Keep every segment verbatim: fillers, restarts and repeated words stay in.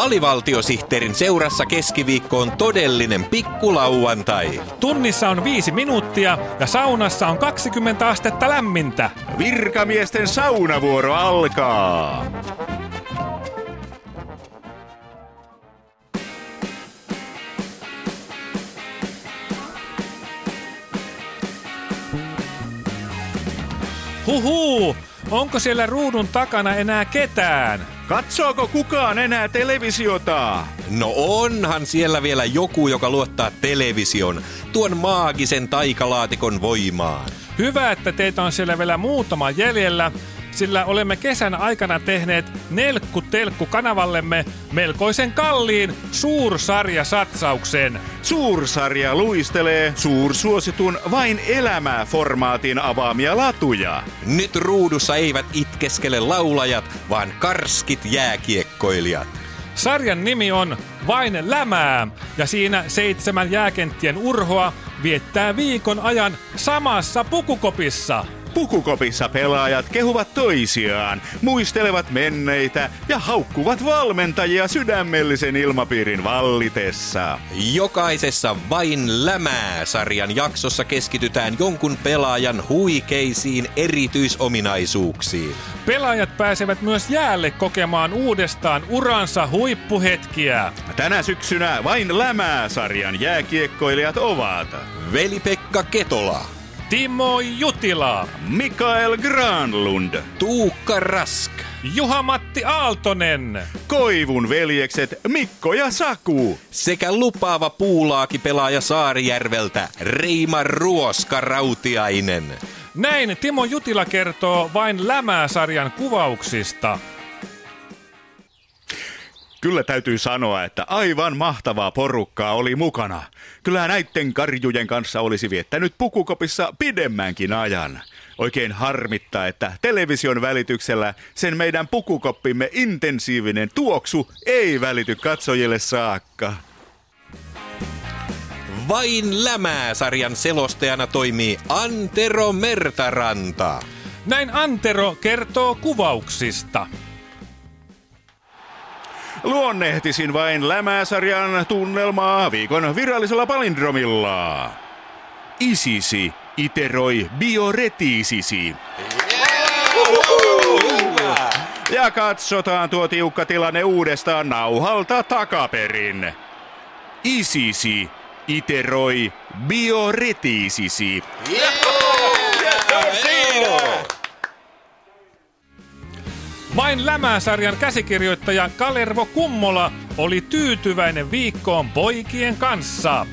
Alivaltiosihteerin seurassa keskiviikko on todellinen pikkulauantai. Tunnissa on viisi minuuttia ja saunassa on kaksikymmentä astetta lämmintä. Virkamiesten saunavuoro alkaa! Huhuu! Onko siellä ruudun takana enää ketään? Katsooko kukaan enää televisiota? No onhan siellä vielä joku, joka luottaa television, tuon maagisen taikalaatikon voimaan. Hyvä, että teitä on siellä vielä muutama jäljellä, sillä olemme kesän aikana tehneet Nelkku-telkku-kanavallemme melkoisen kalliin suursarjasatsauksen. Suursarja luistelee suursuositun Vain Lämää -formaatin avaamia latuja. Nyt ruudussa eivät itkeskele laulajat, vaan karskit jääkiekkoilijat. Sarjan nimi on Vain Lämää, ja siinä seitsemän jääkenttien urhoa viettää viikon ajan samassa pukukopissa. Pukukopissa pelaajat kehuvat toisiaan, muistelevat menneitä ja haukkuvat valmentajia sydämellisen ilmapiirin vallitessa. Jokaisessa Vain Lämää-sarjan jaksossa keskitytään jonkun pelaajan huikeisiin erityisominaisuuksiin. Pelaajat pääsevät myös jäälle kokemaan uudestaan uransa huippuhetkiä. Tänä syksynä Vain Lämää-sarjan jääkiekkoilijat ovat Veli-Pekka Ketola, Timo Jutila, Mikael Granlund, Tuukka Rask, Juha-Matti Aaltonen, Koivun veljekset Mikko ja Saku sekä lupaava puulaakipelaaja Saarijärveltä Reima Ruoska-Rautiainen. Näin Timo Jutila kertoo Vain Lämää-sarjan kuvauksista. Kyllä täytyy sanoa, että aivan mahtavaa porukkaa oli mukana. Kyllä näitten karjujen kanssa olisi viettänyt pukukopissa pidemmänkin ajan. Oikein harmittaa, että television välityksellä sen meidän pukukoppimme intensiivinen tuoksu ei välity katsojille saakka. Vain Lämää-sarjan selostajana toimii Antero Mertaranta. Näin Antero kertoo kuvauksista. Luonnehtisin Vain Lämää-sarjan tunnelmaa viikon virallisella palindromilla. Isisi iteroi bioretiisisi. Yeah! Ja katsotaan tuo tiukka tilanne uudestaan nauhalta takaperin. Isisi iteroi bioretiisisi. Yeah! Vain Lämää-sarjan käsikirjoittaja Kalervo Kummola oli tyytyväinen viikkoon poikien kanssa.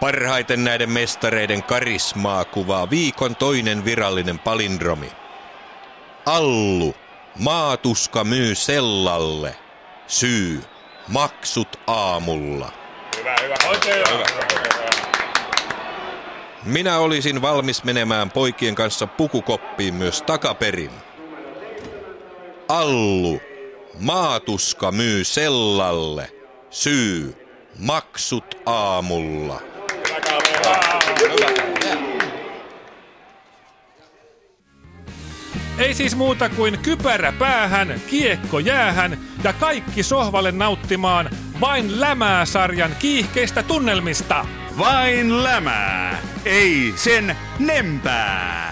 Parhaiten näiden mestareiden karismaa kuvaa viikon toinen virallinen palindromi. Allu, maatuska myy sellalle. Syy, maksut aamulla. Hyvä, hyvä. Oikein hyvä. Hyvä. Minä olisin valmis menemään poikien kanssa pukukoppiin myös takaperin. Allu, maatuska myy sellalle. Syy, maksut aamulla. Ei siis muuta kuin kypärä päähän, kiekko jäähän ja kaikki sohvalle nauttimaan Vain Lämää-sarjan kiihkeistä tunnelmista. Vain Lämää, ei sen nempää!